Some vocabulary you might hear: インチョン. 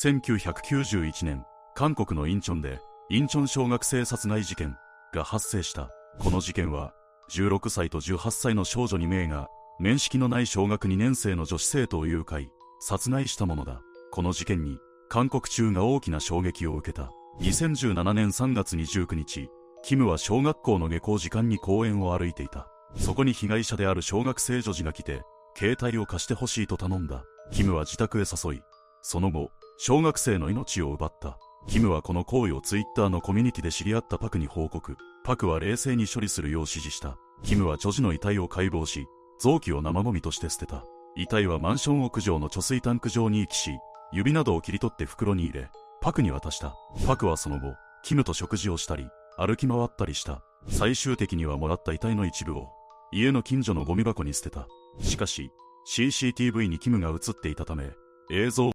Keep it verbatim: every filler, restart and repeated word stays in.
せんきゅうひゃくきゅうじゅういちねん、韓国のインチョンでインチョン小学生殺害事件が発生した。この事件はじゅうろくさいとじゅうはっさいの少女に名が面識のない小学にねん生の女子生徒を誘拐殺害したものだ。この事件に韓国中が大きな衝撃を受けた。にせんじゅうななねんさんがつにじゅうくにち、キムは小学校の下校時間に公園を歩いていた。そこに被害者である小学生女児が来て、携帯を貸してほしいと頼んだ。キムは自宅へ誘い、その後小学生の命を奪った。キムはこの行為をツイッターのコミュニティで知り合ったパクに報告。パクは冷静に処理するよう指示した。キムは女児の遺体を解剖し、臓器を生ゴミとして捨てた。遺体はマンション屋上の貯水タンク上に遺棄し、指などを切り取って袋に入れ、パクに渡した。パクはその後、キムと食事をしたり、歩き回ったりした。最終的にはもらった遺体の一部を、家の近所のゴミ箱に捨てた。しかし、シーシーティーブイ にキムが映っていたため、映像